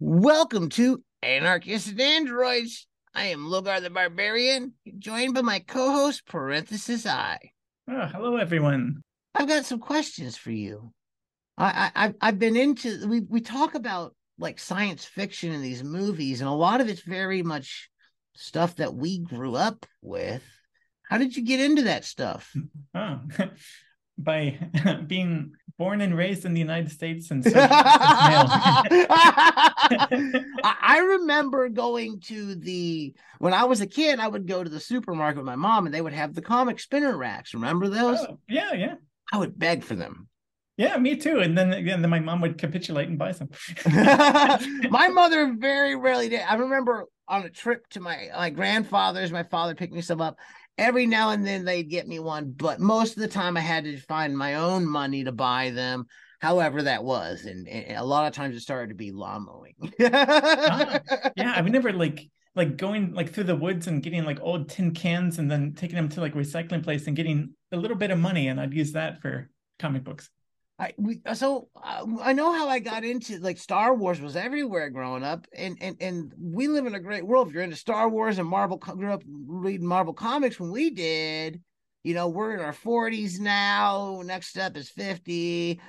Welcome to Anarchists and Androids. I am Logar the Barbarian, joined by my co-host, Parenthesis I. Oh, hello, everyone. I've got some questions for you. I've been into, we talk about like science fiction in these movies, and a lot of it's very much stuff that we grew up with. How did you get into that stuff? Oh, by being born and raised in the United States and male. I remember going to when I was a kid, I would go to the supermarket with my mom and they would have the comic spinner racks. Remember those? Oh, yeah, yeah. I would beg for them. Yeah, me too. And then again, my mom would capitulate and buy some. My mother very rarely did. I remember on a trip to my grandfather's, my father picked me some up. Every now and then they'd get me one, but most of the time I had to find my own money to buy them, however that was. And a lot of times it started to be lawn mowing. Yeah, I've never like going like through the woods and getting like old tin cans and then taking them to like recycling place and getting a little bit of money, and I'd use that for comic books. I know how I got into like Star Wars was everywhere growing up, and we live in a great world. If you're into Star Wars and Marvel, grew up reading Marvel comics when we did. You know, we're in our 40s now. Next up is 50.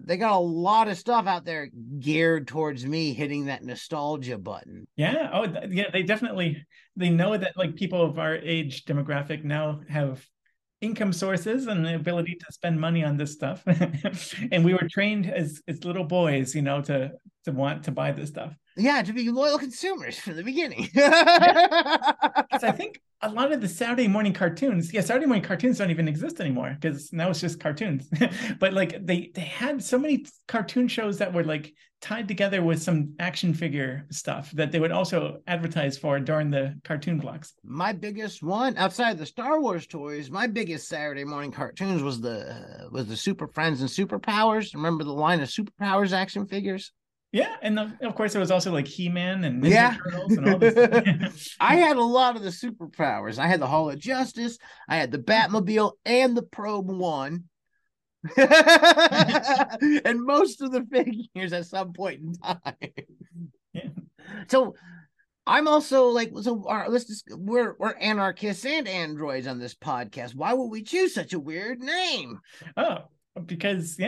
They got a lot of stuff out there geared towards me hitting that nostalgia button. Yeah. Oh, yeah. They definitely, they know that like people of our age demographic now have income sources and the ability to spend money on this stuff. And we were trained as little boys, you know, to want to buy this stuff. Yeah. To be loyal consumers from the beginning. Yeah. I think a lot of the Saturday morning cartoons don't even exist anymore because now it's just cartoons. But like they had so many cartoon shows that were like tied together with some action figure stuff that they would also advertise for during the cartoon blocks. My biggest one outside of the Star Wars toys, my biggest Saturday morning cartoons was the Super Friends and Superpowers. Remember the line of Superpowers action figures? Yeah, and of course there was also like He-Man and Ninja Turtles and all this. I had a lot of the superpowers. I had the Hall of Justice, I had the Batmobile and the Probe One. And most of the figures at some point in time. Yeah. So I'm also like, we're anarchists and androids on this podcast. Why would we choose such a weird name? Oh, because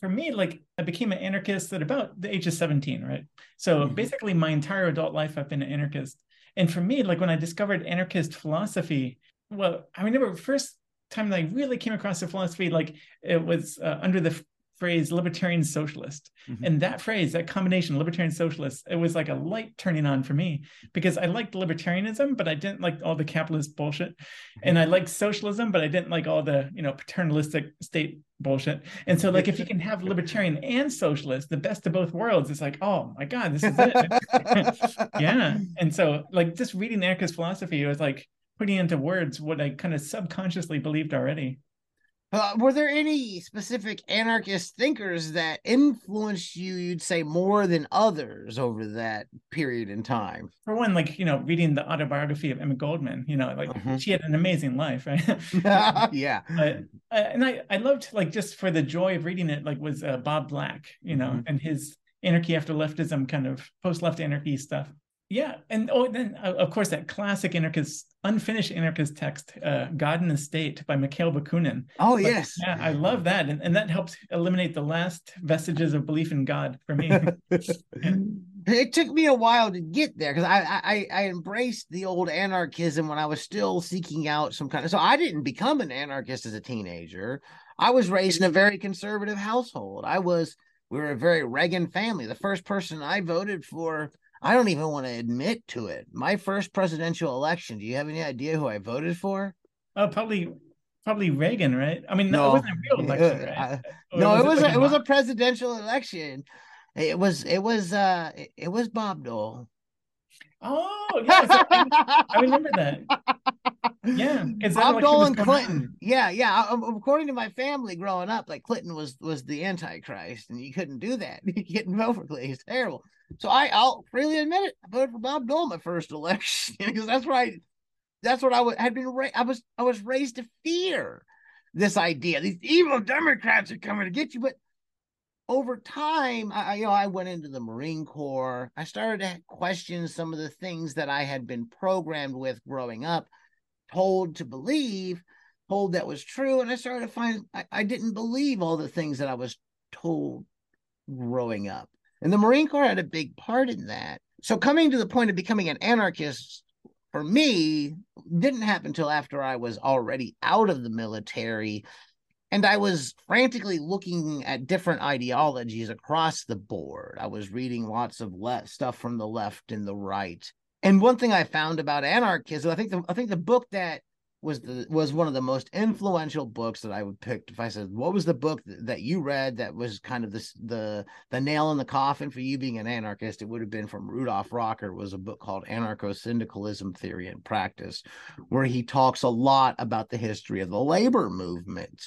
for me, like I became an anarchist at about the age of 17, right? So basically my entire adult life, I've been an anarchist. And for me, like when I discovered anarchist philosophy, well, I remember the first time that I really came across the philosophy, like it was under the phrase libertarian socialist. Mm-hmm. And that phrase, that combination, libertarian socialist, it was like a light turning on for me because I liked libertarianism, but I didn't like all the capitalist bullshit. Mm-hmm. And I liked socialism, but I didn't like all the, you know, paternalistic state bullshit. And so like, if you can have libertarian and socialist, the best of both worlds, it's like, oh my God, this is it. Yeah. And so like just reading anarchist philosophy, it was like putting into words what I kind of subconsciously believed already. Were there any specific anarchist thinkers that influenced you, you'd say, more than others over that period in time? For one, like, you know, reading the autobiography of Emma Goldman, you know, like she had an amazing life, right? Yeah. And I loved, like, just for the joy of reading it, like, was Bob Black, you know, and his anarchy after leftism kind of post-left anarchy stuff. Yeah. And then, of course, that classic anarchist, unfinished anarchist text, God and the State by Mikhail Bakunin. Oh, but, yes. Yeah, I love that. And that helps eliminate the last vestiges of belief in God for me. It took me a while to get there because I embraced the old anarchism when I was still seeking out some kind of... So I didn't become an anarchist as a teenager. I was raised in a very conservative household. We were a very Reagan family. The first person I voted for... I don't even want to admit to it. My first presidential election. Do you have any idea who I voted for? Oh, probably Reagan, right? I mean, no, it wasn't a real election, right? It was a presidential election. It was Bob Dole. Oh, yeah. I remember that. Yeah, Bob Dole and Clinton. Yeah. According to my family, growing up, like Clinton was the Antichrist, and you couldn't do that. You couldn't vote for Clinton. It's terrible. So I'll freely admit it. I voted for Bob Dole in my first election because that's right. That's what I was raised to fear. This idea, these evil Democrats are coming to get you, but over time, I went into the Marine Corps. I started to question some of the things that I had been programmed with growing up, told to believe, told that was true. And I started to find I didn't believe all the things that I was told growing up. And the Marine Corps had a big part in that. So coming to the point of becoming an anarchist, for me, didn't happen until after I was already out of the military. And I was frantically looking at different ideologies across the board. I was reading lots of stuff from the left and the right. And one thing I found about anarchism, I think the book that was one of the most influential books that I would pick if I said, what was the book that you read that was kind of this, the nail in the coffin for you being an anarchist? It would have been from Rudolph Rocker. It was a book called Anarcho-Syndicalism Theory and Practice, where he talks a lot about the history of the labor movement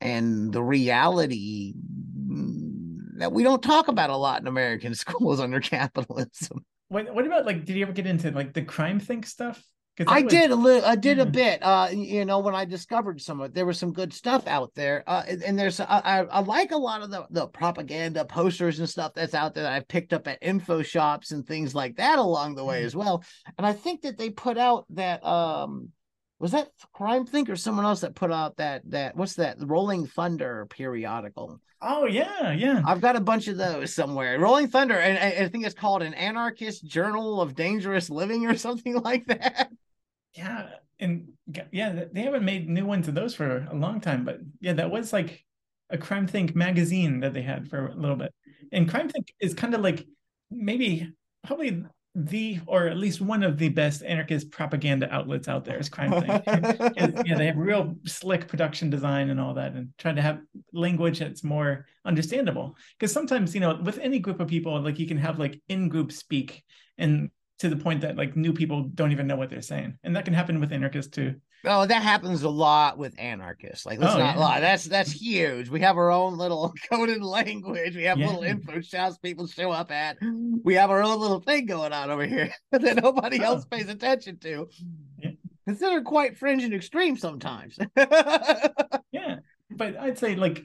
and the reality that we don't talk about a lot in American schools under capitalism. What about, like, did you ever get into, like, the crime think stuff? I did a bit, when I discovered some of it. There was some good stuff out there. And there's, I like a lot of the propaganda posters and stuff that's out there that I picked up at info shops and things like that along the way as well. And I think that they put out that, was that Crime Think or someone else that put out that what's that, Rolling Thunder periodical? Oh, yeah. I've got a bunch of those somewhere. Rolling Thunder, and I think it's called An Anarchist Journal of Dangerous Living or something like that. Yeah, and yeah, they haven't made new ones of those for a long time, but yeah, that was like a Crime Think magazine that they had for a little bit. And Crime Think is kind of like probably or at least one of the best anarchist propaganda outlets out there is Crime Think. They have real slick production design and all that, and trying to have language that's more understandable. Because sometimes, with any group of people, like, you can have like in-group speak, and to the point that like new people don't even know what they're saying, and that can happen with anarchists too. Oh, that happens a lot with anarchists. Like, let's not lie. That's huge. We have our own little coded language. We have little info shops people show up at. We have our own little thing going on over here that nobody else pays attention to. Yeah. Considered quite fringe and extreme sometimes. Yeah, but I'd say like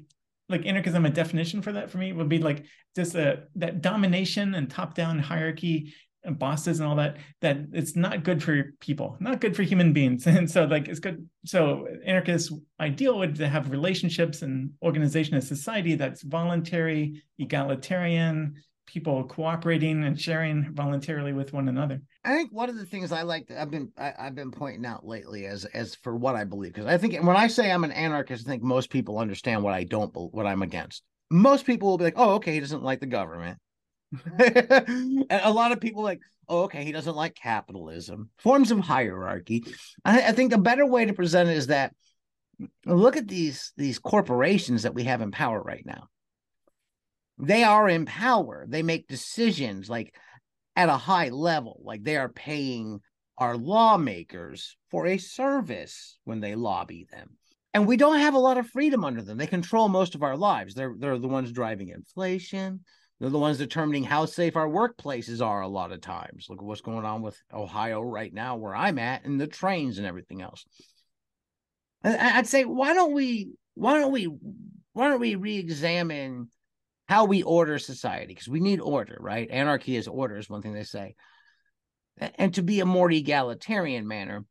anarchism, a definition for that for me would be like just that domination and top-down hierarchy and bosses and all that it's not good for people, not good for human beings. And so like, it's good. So anarchists' ideal would to have relationships and organization of society that's voluntary, egalitarian, people cooperating and sharing voluntarily with one another. I think one of the things I've been pointing out lately as for what I believe, because I think when I say I'm an anarchist, I think most people understand what I'm against. Most people will be like, oh, okay, he doesn't like the government. And a lot of people like, oh, okay, he doesn't like capitalism, forms of hierarchy. I think a better way to present it is that look at these corporations that we have in power right now. They are in power. They make decisions like at a high level, like they are paying our lawmakers for a service when they lobby them. And we don't have a lot of freedom under them. They control most of our lives. They're the ones driving inflation. They're the ones determining how safe our workplaces are a lot of times. Look at what's going on with Ohio right now, where I'm at, and the trains and everything else. I'd say, why don't we reexamine how we order society? Because we need order, right? Anarchy is order, is one thing they say. And to be a more egalitarian manner,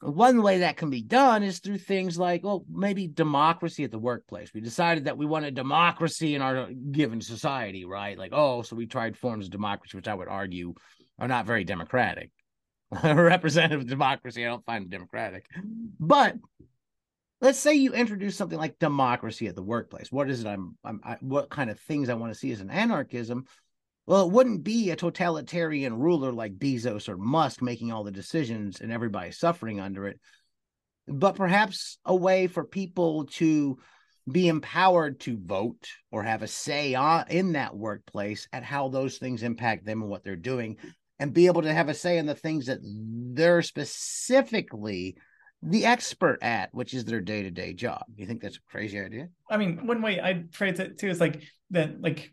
one way that can be done is through things like, well, maybe democracy at the workplace. We decided that we wanted democracy in our given society, right? Like, so we tried forms of democracy, which I would argue are not very democratic. Representative democracy, I don't find democratic. But let's say you introduce something like democracy at the workplace. What is it? What kind of things I want to see as an anarchism? Well, it wouldn't be a totalitarian ruler like Bezos or Musk making all the decisions and everybody suffering under it, but perhaps a way for people to be empowered to vote or have a say in that workplace at how those things impact them and what they're doing, and be able to have a say in the things that they're specifically the expert at, which is their day-to-day job. You think that's a crazy idea? I mean, one way I'd phrase it too is like that, like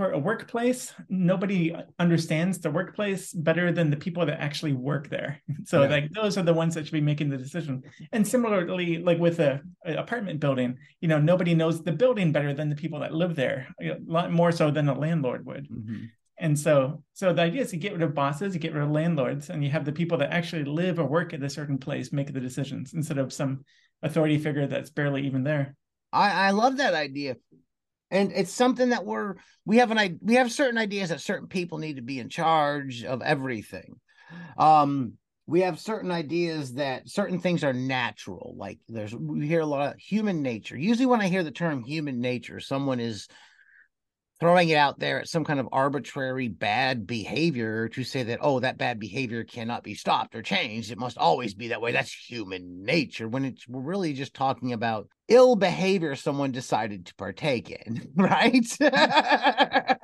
for a workplace, nobody understands the workplace better than the people that actually work there. So like those are the ones that should be making the decision. And similarly, like with an apartment building, you know, nobody knows the building better than the people that live there, a lot more so than a landlord would. Mm-hmm. And so the idea is to get rid of bosses, you get rid of landlords, and you have the people that actually live or work at a certain place make the decisions instead of some authority figure that's barely even there. I love that idea. And it's something that we have certain ideas that certain people need to be in charge of everything. We have certain ideas that certain things are natural. Like we hear a lot of human nature. Usually when I hear the term human nature, someone is throwing it out there at some kind of arbitrary bad behavior to say that, oh, that bad behavior cannot be stopped or changed. It must always be that way. That's human nature. When we're really just talking about ill behavior someone decided to partake in, right? Yeah.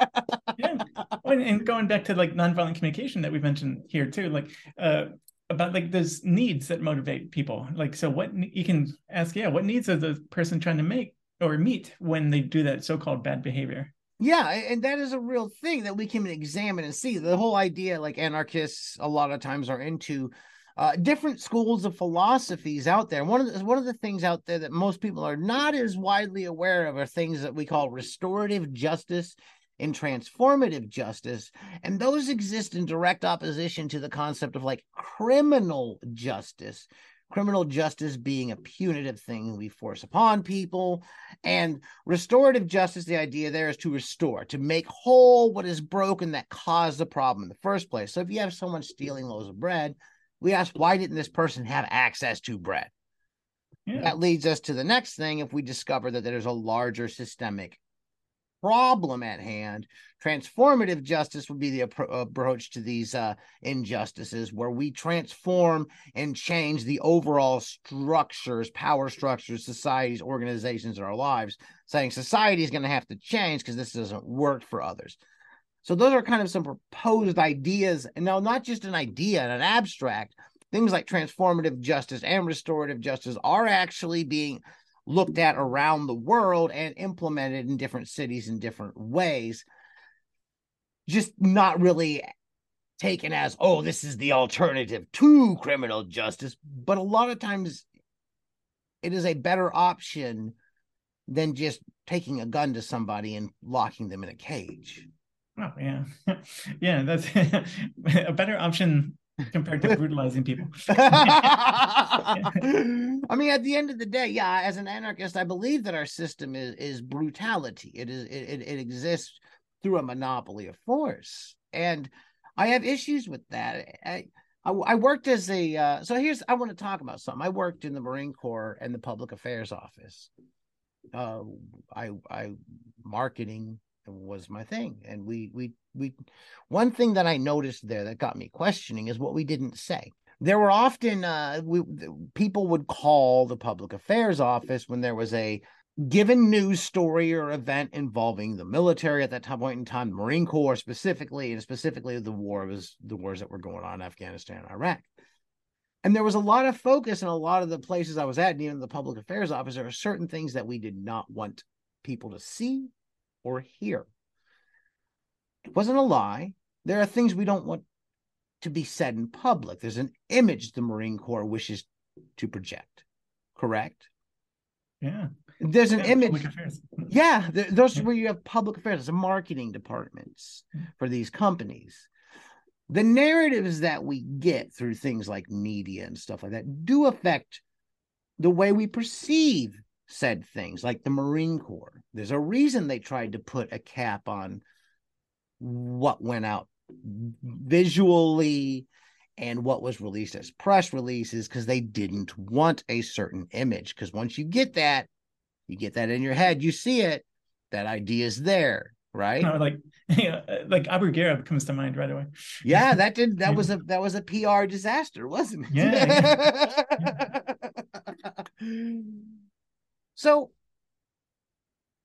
And going back to like nonviolent communication that we mentioned here too, like about like those needs that motivate people. Like, so what you can ask, what needs are the person trying to make or meet when they do that so-called bad behavior? Yeah, and that is a real thing that we can examine and see. The whole idea, like anarchists a lot of times are into different schools of philosophies out there. One of the things out there that most people are not as widely aware of are things that we call restorative justice and transformative justice. And those exist in direct opposition to the concept of like criminal justice. Criminal justice being a punitive thing we force upon people, and restorative justice, the idea there is to restore, to make whole what is broken that caused the problem in the first place. So if you have someone stealing loaves of bread, we ask, why didn't this person have access to bread? Yeah. That leads us to the next thing. If we discover that there's a larger systemic problem at hand, transformative justice would be the approach to these injustices where we transform and change the overall structures, power structures, societies, organizations in our lives, saying society is going to have to change because this doesn't work for others. So those are kind of some proposed ideas. And now not just an idea and an abstract, things like transformative justice and restorative justice are actually being looked at around the world and implemented in different cities in different ways, just not really taken as, oh, this is the alternative to criminal justice. But a lot of times it is a better option than just taking a gun to somebody and locking them in a cage. Oh, yeah. Yeah, that's a better option compared to brutalizing people. I mean, at the end of the day, yeah, as an anarchist, I believe that our system is brutality. It exists through a monopoly of force. And I have issues with that. I worked as a, I want to talk about something. I worked in the Marine Corps and the Public Affairs Office. Marketing was my thing. And we one thing that I noticed there that got me questioning is what we didn't say. There were often people would call the Public Affairs Office when there was a given news story or event involving the military at that point in time, the Marine Corps specifically, and specifically the wars that were going on in Afghanistan and Iraq. And there was a lot of focus in a lot of the places I was at, and even the Public Affairs Office, there were certain things that we did not want people to see or hear. It wasn't a lie. There are things we don't want to be said in public. There's an image the Marine Corps wishes to project, correct? Yeah. There's an image. Yeah, those where you have public affairs, there's marketing departments for these companies. The narratives that we get through things like media and stuff like that do affect the way we perceive said things, like the Marine Corps. There's a reason they tried to put a cap on what went out visually and what was released as press releases, because they didn't want a certain image. Because once you get that in your head, you see it, that idea is there, right? No, like Abu Ghraib comes to mind right away. Yeah, that was a PR disaster, wasn't it? Yeah. Yeah. So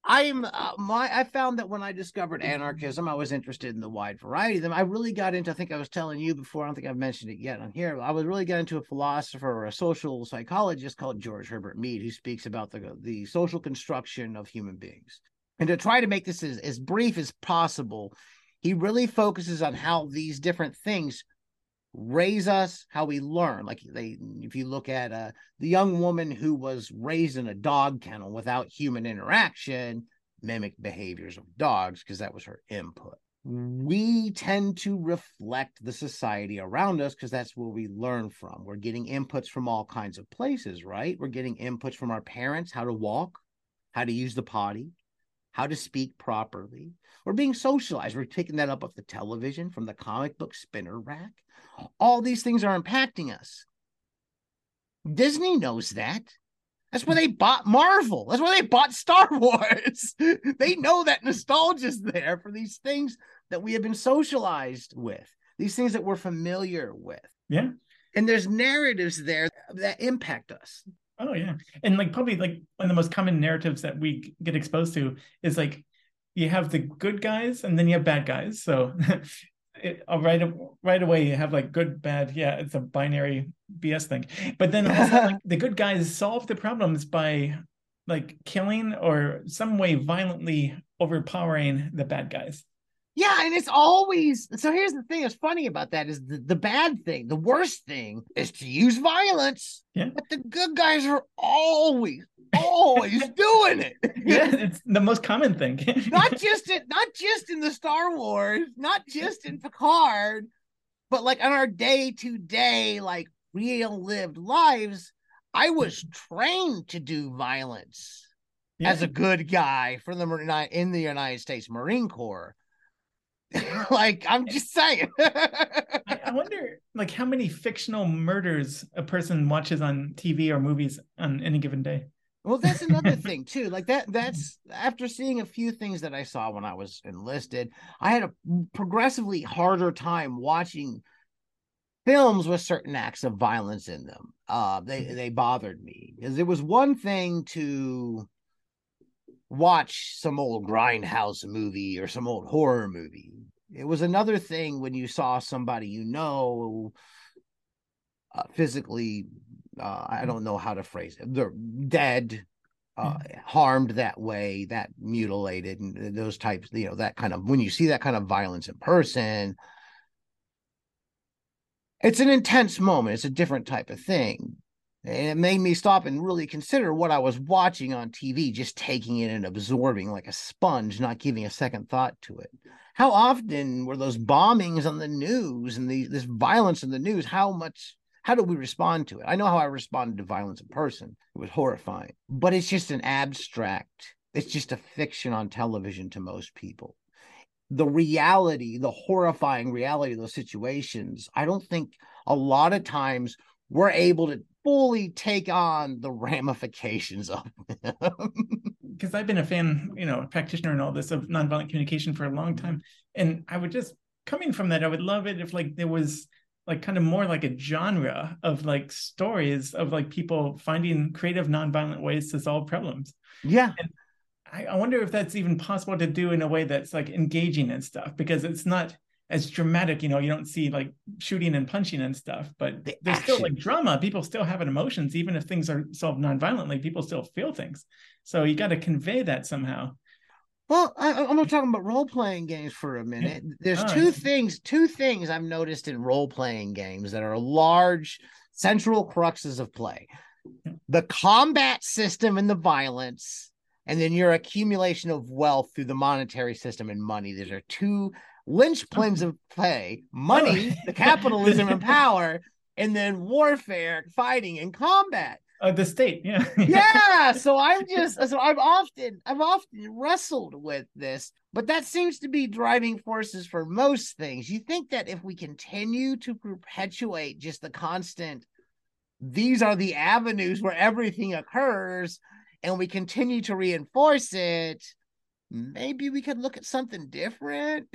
I found that when I discovered anarchism, I was interested in the wide variety of them. I really got into, I think I was telling you before, I don't think I've mentioned it yet on here, but I was really got into a philosopher or a social psychologist called George Herbert Mead, who speaks about the social construction of human beings. And to try to make this as brief as possible, he really focuses on how these different things raise us, how we learn. Like if you look at the young woman who was raised in a dog kennel without human interaction, mimicked behaviors of dogs because that was her input. We tend to reflect the society around us because that's where we learn from. We're getting inputs from all kinds of places, right? We're getting inputs from our parents, how to walk, how to use the potty, how to speak properly. We're being socialized. We're taking that up off the television, from the comic book spinner rack. All these things are impacting us. Disney knows that. That's why they bought Marvel. That's why they bought Star Wars. They know that nostalgia's there for these things that we have been socialized with, these things that we're familiar with. Yeah. And there's narratives there that impact us. Oh, yeah. And probably one of the most common narratives that we get exposed to is you have the good guys and then you have bad guys. So right away you have good, bad. Yeah, it's a binary BS thing. But then also, the good guys solve the problems by killing or some way violently overpowering the bad guys. Yeah, and it's always, so here's the thing that's funny about that is the bad thing, the worst thing is to use violence, yeah. But the good guys are always doing it. Yeah, it's the most common thing. Not just in the Star Wars, not just in Picard, but on our day-to-day, real lived lives, I was trained to do violence as a good guy in the United States Marine Corps. I'm just saying. I wonder how many fictional murders a person watches on TV or movies on any given day. Well, that's another thing too. That's after seeing a few things that I saw when I was enlisted, I had a progressively harder time watching films with certain acts of violence in them. They bothered me because it was one thing to watch some old grindhouse movie or some old horror movie. It was another thing when you saw somebody physically, I don't know how to phrase it, they're dead, harmed that way, that mutilated, and those types, that kind of, when you see that kind of violence in person, it's an intense moment. It's a different type of thing. And it made me stop and really consider what I was watching on TV, just taking it and absorbing like a sponge, not giving a second thought to it. How often were those bombings on the news and this violence in the news? How did we respond to it? I know how I responded to violence in person. It was horrifying, but it's just an abstract. It's just a fiction on television to most people. The reality, the horrifying reality of those situations, I don't think a lot of times we're able to fully take on the ramifications of them. Because I've been a fan, practitioner and all this of nonviolent communication for a long time. And I would just, coming from that, I would love it if there was kind of more a genre of stories of people finding creative nonviolent ways to solve problems. Yeah. And I wonder if that's even possible to do in a way that's engaging and stuff, because it's not as dramatic, you don't see shooting and punching and stuff, but there's still drama. People still have emotions, even if things are solved non-violently, people still feel things. So you got to convey that somehow. Well, I'm not talking about role-playing games for a minute. There's two things I've noticed in role-playing games that are large central cruxes of play. The combat system and the violence, and then your accumulation of wealth through the monetary system and money. These are two linchpins of play: money, the capitalism and power, and then warfare, fighting, and combat. The state, yeah, yeah. So I've often wrestled with this, but that seems to be driving forces for most things. You think that if we continue to perpetuate just the constant, these are the avenues where everything occurs, and we continue to reinforce it, maybe we could look at something different.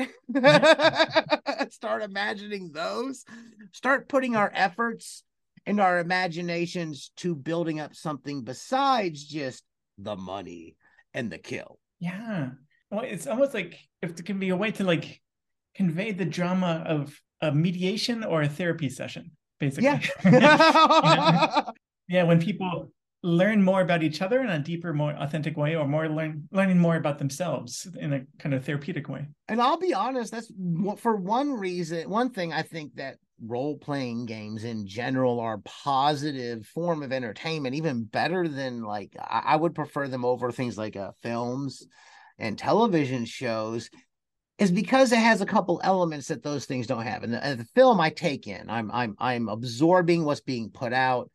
Start imagining those. Start putting our efforts and our imaginations to building up something besides just the money and the kill. Yeah. Well, it's almost if there can be a way to convey the drama of a mediation or a therapy session, basically. Yeah. Yeah. When people learn more about each other in a deeper, more authentic way, or more learning more about themselves in a kind of therapeutic way. And I'll be honest, that's for one reason. One thing I think that role-playing games in general are a positive form of entertainment, even better than, like, I would prefer them over things like films and television shows, is because it has a couple elements that those things don't have. And the film I take in, I'm absorbing what's being put out.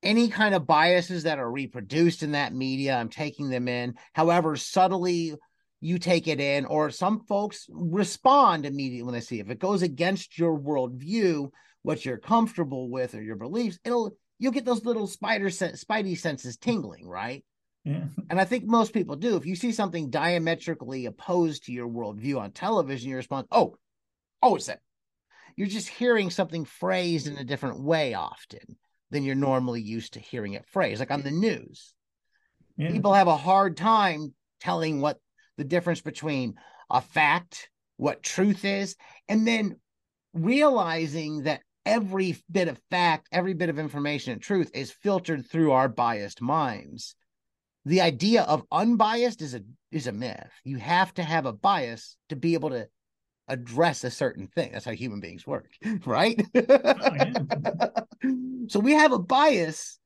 Any kind of biases that are reproduced in that media, I'm taking them in. However subtly you take it in, or some folks respond immediately when they see it. If it goes against your worldview, what you're comfortable with, or your beliefs, you'll get those little spidey senses tingling, right? Yeah. And I think most people do. If you see something diametrically opposed to your worldview on television, you respond, oh, it's that. You're just hearing something phrased in a different way often than you're normally used to hearing it phrased, like on the news. Yeah. People have a hard time telling what the difference between a fact, what truth is, and then realizing that every bit of fact, every bit of information and truth is filtered through our biased minds. The idea of unbiased is a myth. You have to have a bias to be able to address a certain thing. That's how human beings work, right? Oh, yeah. So we have a bias,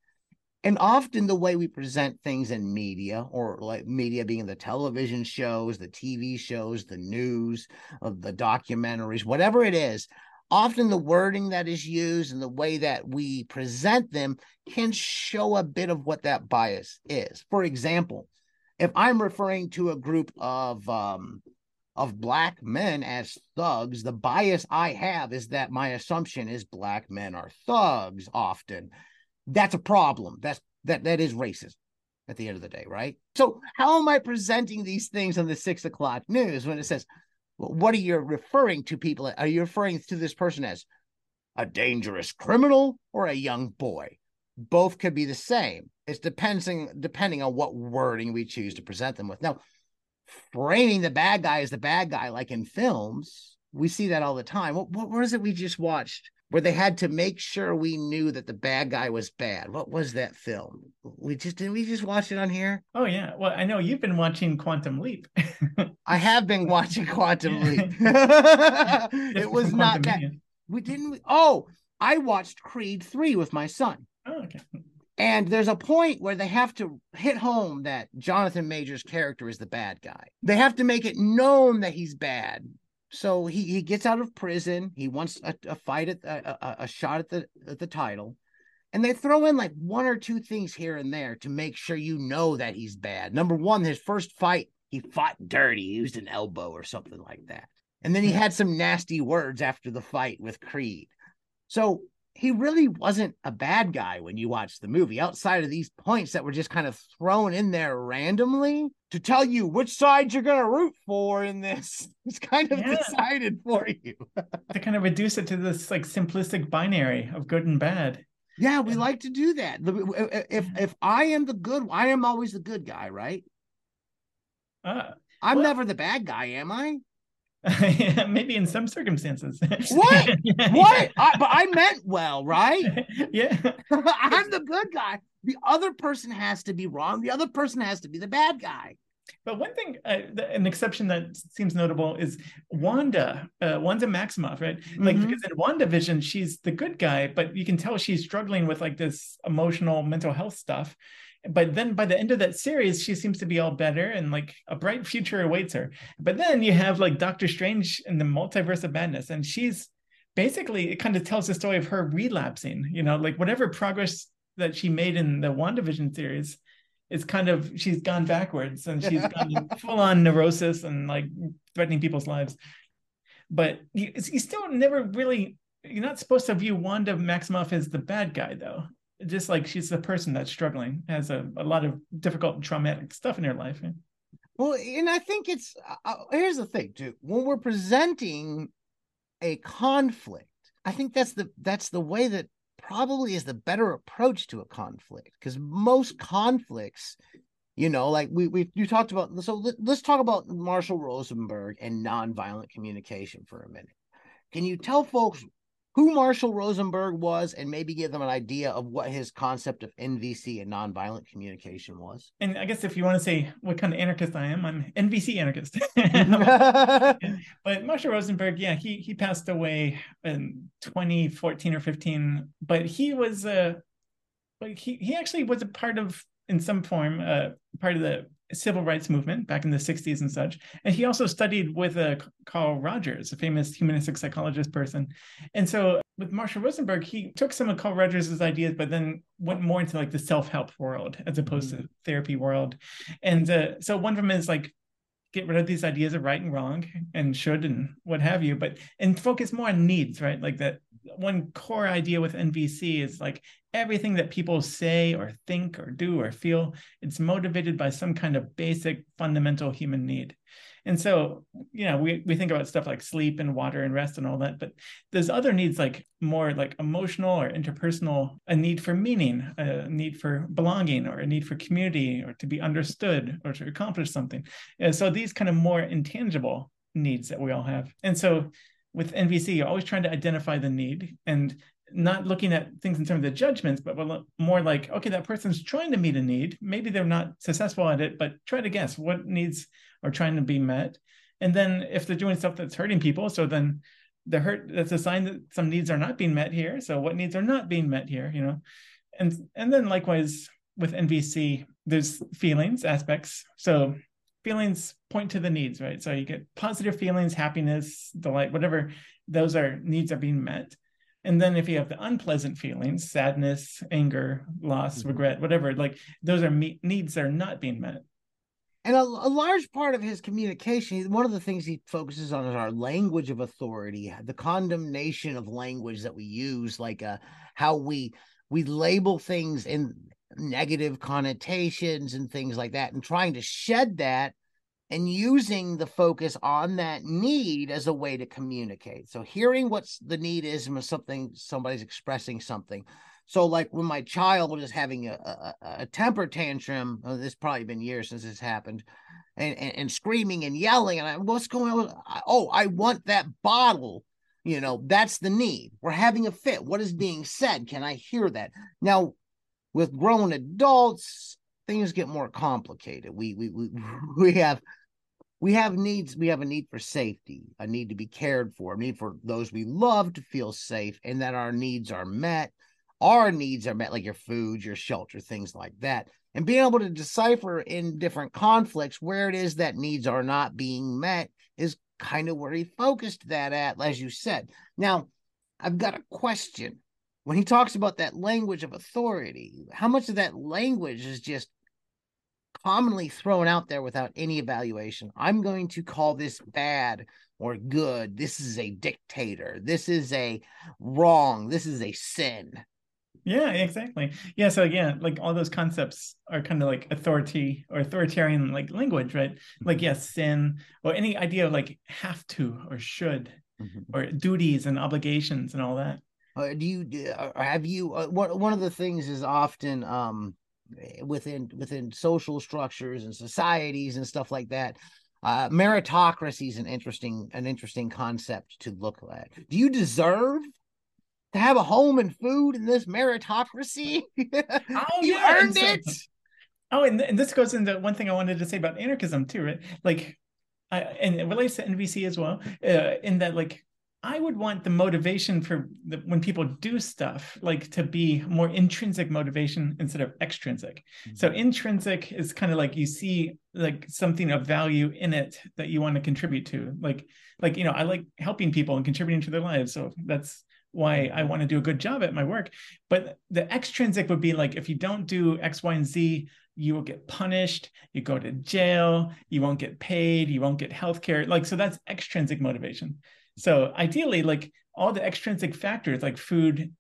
and often the way we present things in media, or like media being the television shows, the TV shows, the news, the documentaries, whatever it is, often the wording that is used and the way that we present them can show a bit of what that bias is. For example, if I'm referring to a group of black men as thugs, the bias I have is that my assumption is black men are thugs often. That's a problem. That is racist at the end of the day, right? So how am I presenting these things on the 6 o'clock news when it says, well, what are you referring to people? Are you referring to this person as a dangerous criminal or a young boy? Both could be the same. It's depending on what wording we choose to present them with. Now, framing the bad guy as the bad guy, like in films, we see that all the time. What was it we just watched where they had to make sure we knew that the bad guy was bad? What was that film? Didn't we just watch it on here? Oh yeah. Well, I know you've been watching Quantum Leap. I have been watching Quantum Leap. It was not that. I watched Creed 3 with my son. Oh, okay. And there's a point where they have to hit home that Jonathan Major's character is the bad guy. They have to make it known that he's bad. So he gets out of prison. He wants a fight, a shot at the title. And they throw in like one or two things here and there to make sure you know that he's bad. Number one, his first fight, he fought dirty. He used an elbow or something like that. And then he had some nasty words after the fight with Creed. So he really wasn't a bad guy when you watch the movie, outside of these points that were just kind of thrown in there randomly to tell you which side you're going to root for in this. It's kind of decided for you. To kind of reduce it to this like simplistic binary of good and bad. Yeah, we like to do that. If I am the good, I am always the good guy, right? I'm never the bad guy, am I? Yeah, maybe in some circumstances. What? Yeah. What? But I meant well, right? Yeah. I'm the good guy. The other person has to be wrong. The other person has to be the bad guy. But one thing, an exception that seems notable is Wanda Maximoff, right? Mm-hmm. Like, because in WandaVision, she's the good guy, but you can tell she's struggling with like this emotional mental health stuff. But then by the end of that series, she seems to be all better and like a bright future awaits her. But then you have like Doctor Strange in the Multiverse of Madness, and she's basically, it kind of tells the story of her relapsing, you know, like whatever progress that she made in the WandaVision series, it's kind of, she's gone backwards and she's gone full on neurosis and like threatening people's lives. But you still never really, you're not supposed to view Wanda Maximoff as the bad guy though. Just like she's the person that's struggling, has a lot of difficult and traumatic stuff in her life. Yeah. Well, and I think it's, here's the thing too, when we're presenting a conflict, I think that's the way that probably is the better approach to a conflict, because most conflicts, you know, like you talked about, so let's talk about Marshall Rosenberg and nonviolent communication for a minute. Can you tell folks who Marshall Rosenberg was and maybe give them an idea of what his concept of NVC and nonviolent communication was. And I guess if you want to say what kind of anarchist I am, I'm NVC anarchist. But Marshall Rosenberg, yeah, he passed away in 2014 or 15, but he was he actually was a part of, in some form, part of the civil rights movement back in the 60s and such. And he also studied with Carl Rogers, a famous humanistic psychologist person. And so with Marshall Rosenberg, he took some of Carl Rogers' ideas, but then went more into like the self-help world as opposed to the therapy world. And so one of them is like, get rid of these ideas of right and wrong and should and what have you, but and focus more on needs, right? Like that one core idea with NVC is like everything that people say or think or do or feel, it's motivated by some kind of basic fundamental human need. And so, you know, we think about stuff like sleep and water and rest and all that, but there's other needs like more like emotional or interpersonal, a need for meaning, a need for belonging, or a need for community, or to be understood, or to accomplish something. And so these kind of more intangible needs that we all have. And so with NVC, you're always trying to identify the need and not looking at things in terms of judgments, but more like, okay, that person's trying to meet a need. Maybe they're not successful at it, but try to guess what needs are trying to be met. And then if they're doing stuff that's hurting people, so then the hurt, that's a sign that some needs are not being met here. So what needs are not being met here, you know? And then likewise with NVC, there's feelings aspects. So feelings point to the needs, right? So you get positive feelings, happiness, delight, whatever, those are needs are being met. And then if you have the unpleasant feelings, sadness, anger, loss, regret, whatever, like those are needs that are not being met. And a large part of his communication, one of the things he focuses on is our language of authority, the condemnation of language that we use, like how we label things in negative connotations and things like that, and trying to shed that and using the focus on that need as a way to communicate. So hearing what the need is when somebody's expressing something. So like when my child is having a temper tantrum, it's probably been years since this happened, and screaming and yelling, and what's going on? Oh, I want that bottle. You know, that's the need. We're having a fit. What is being said? Can I hear that? Now, with grown adults, things get more complicated. We have needs. We have a need for safety, a need to be cared for, a need for those we love to feel safe, and that our needs are met. Our needs are met, like your food, your shelter, things like that. And being able to decipher in different conflicts where it is that needs are not being met is kind of where he focused that at, as you said. Now, I've got a question. When he talks about that language of authority, how much of that language is just commonly thrown out there without any evaluation? I'm going to call this bad or good. This is a dictator. This is a wrong. This is a sin. Yeah, exactly. Yeah. So yeah, like all those concepts are kind of like authority or authoritarian like language, right? Like, yes, sin, or any idea of like have to or should or duties and obligations and all that. One of the things is often within social structures and societies and stuff like that, meritocracy is an interesting concept to look at. Do you deserve to have a home and food in this meritocracy? Earned it. Oh, and this goes into one thing I wanted to say about anarchism too, right? Like, and it relates to NVC as well, in that like, I would want the motivation for when people do stuff like to be more intrinsic motivation instead of extrinsic. So intrinsic is kind of like you see like something of value in it that you want to contribute to. Like, you know, I like helping people and contributing to their lives. So that's why I want to do a good job at my work. But the extrinsic would be like, if you don't do X, Y, and Z, you will get punished, you go to jail, you won't get paid, you won't get healthcare. Like, so that's extrinsic motivation. So ideally, like all the extrinsic factors like food,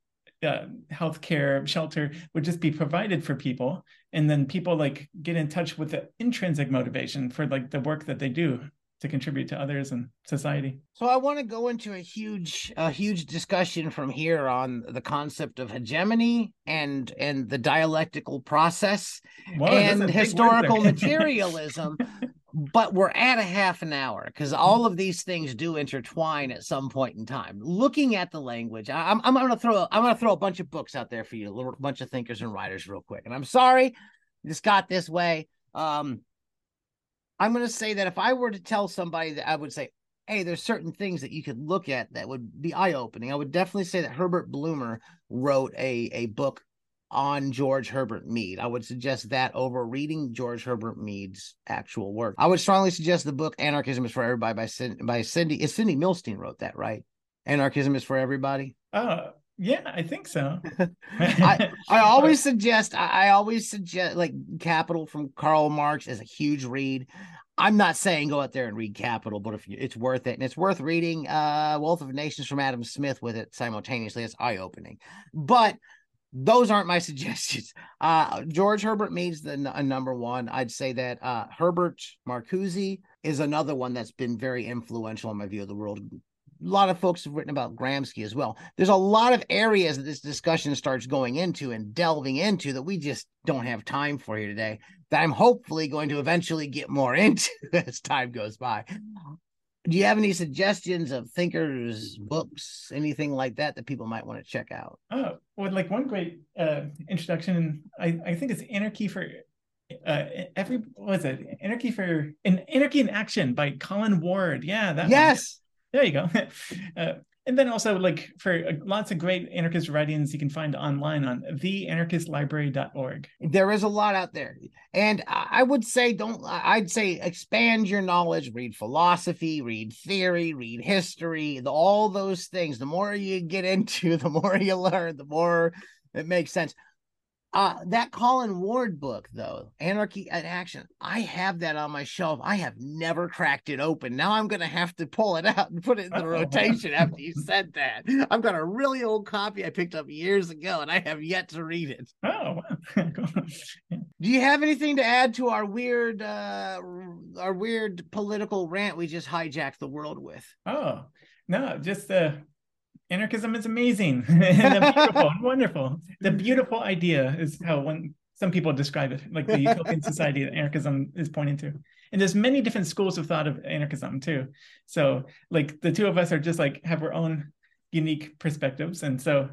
healthcare, shelter would just be provided for people. And then people like get in touch with the intrinsic motivation for like the work that they do to contribute to others and society. So I want to go into a huge discussion from here on the concept of hegemony and the dialectical process and historical materialism. But we're at a half an hour because all of these things do intertwine at some point in time. Looking at the language, I'm going to throw a bunch of books out there for you, a bunch of thinkers and writers real quick. And I'm sorry this got this way. I'm going to say that if I were to tell somebody that I would say, hey, there's certain things that you could look at that would be eye-opening, I would definitely say that Herbert Bloomer wrote a book on George Herbert Mead. I would suggest that over reading George Herbert Mead's actual work. I would strongly suggest the book Anarchism is for Everybody by Cindy. Is Cindy Milstein wrote that, right? Anarchism is for Everybody? Yeah, I think so. I always suggest like Capital from Karl Marx is a huge read. I'm not saying go out there and read Capital, but it's worth it. And it's worth reading Wealth of Nations from Adam Smith with it simultaneously. It's eye-opening. But those aren't my suggestions. George Herbert Mead's the number one. I'd say that Herbert Marcuse is another one that's been very influential in my view of the world. A lot of folks have written about Gramsci as well. There's a lot of areas that this discussion starts going into and delving into that we just don't have time for here today, that I'm hopefully going to eventually get more into as time goes by. Do you have any suggestions of thinkers, books, anything like that that people might want to check out? Oh, well, like one great introduction, I think it's Anarchy in Action by Colin Ward. Yeah, that. Yes. One. There you go. And then also like for lots of great anarchist writings you can find online on theanarchistlibrary.org. There is a lot out there. And I would say expand your knowledge, read philosophy, read theory, read history, all those things. The more you get into, the more you learn, the more it makes sense. That Colin Ward book, though, Anarchy in Action, I have that on my shelf. I have never cracked it open. Now I'm going to have to pull it out and put it in the rotation after you said that. I've got a really old copy I picked up years ago, and I have yet to read it. Oh, do you have anything to add to our weird political rant we just hijacked the world with? Oh, no, just anarchism is amazing and beautiful and wonderful. The beautiful idea is how some people describe it, like the utopian society that anarchism is pointing to. And there's many different schools of thought of anarchism too. So like the two of us are just like have our own unique perspectives. And so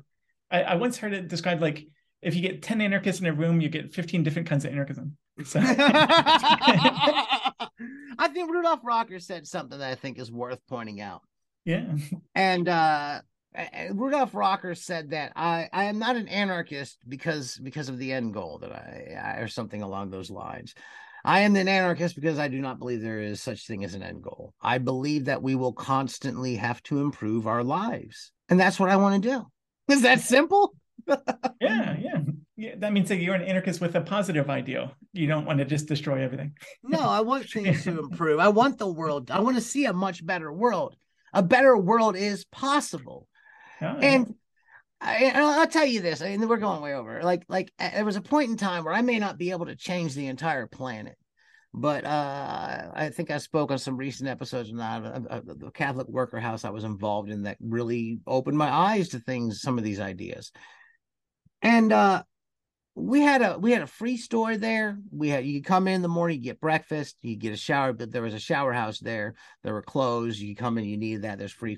I once heard it described like if you get 10 anarchists in a room, you get 15 different kinds of anarchism. So I think Rudolph Rocker said something that I think is worth pointing out. Yeah. And Rudolph Rocker said that I am not an anarchist because of the end goal that I or something along those lines. I am an anarchist because I do not believe there is such thing as an end goal. I believe that we will constantly have to improve our lives. And that's what I want to do. Is that simple? Yeah. That means that you're an anarchist with a positive ideal. You don't want to just destroy everything. No, I want things to improve. I want the world. I want to see a much better world. A better world is possible. And I'll tell you this, and we're going way over. Like there was a point in time where I may not be able to change the entire planet, but I think I spoke on some recent episodes of the Catholic Worker House I was involved in that really opened my eyes to things, some of these ideas. And we had a free store there. You come in the morning, you get breakfast, you get a shower, but there was a shower house there. There were clothes. You come in, you need that. There's free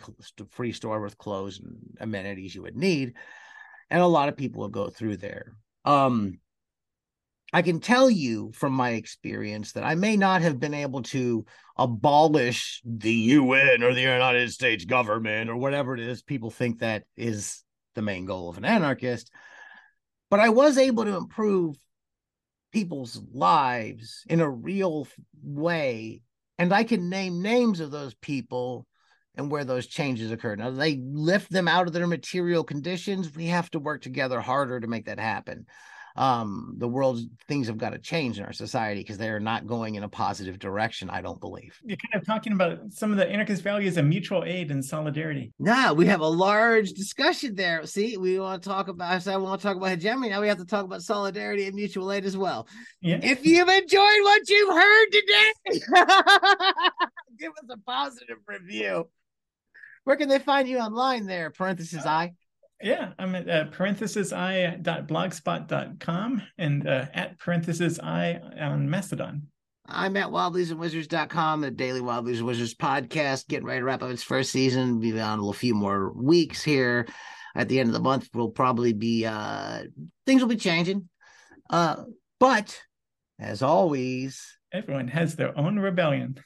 store with clothes and amenities you would need. And a lot of people will go through there. I can tell you from my experience that I may not have been able to abolish the UN or the United States government or whatever it is. People think that is the main goal of an anarchist. But I was able to improve people's lives in a real way. And I can name names of those people and where those changes occurred. Now, they lift them out of their material conditions. We have to work together harder to make that happen. The world's things have got to change in our society because they are not going in a positive direction, I don't believe. You're kind of talking about some of the anarchist values of mutual aid and solidarity. Yeah, we have a large discussion there. See, I want to talk about hegemony. Now we have to talk about solidarity and mutual aid as well. Yeah. If you've enjoyed what you've heard today, give us a positive review. Where can they find you online there? _I. Yeah, I'm at parenthesisi.blogspot.com and at _I on Mastodon. I'm at wobbliesandwizards.com, the Daily Wobblies and Wizards podcast, getting ready to wrap up its first season. We'll be on a few more weeks here. At the end of the month, we'll probably be, things will be changing. But, as always... everyone has their own rebellion.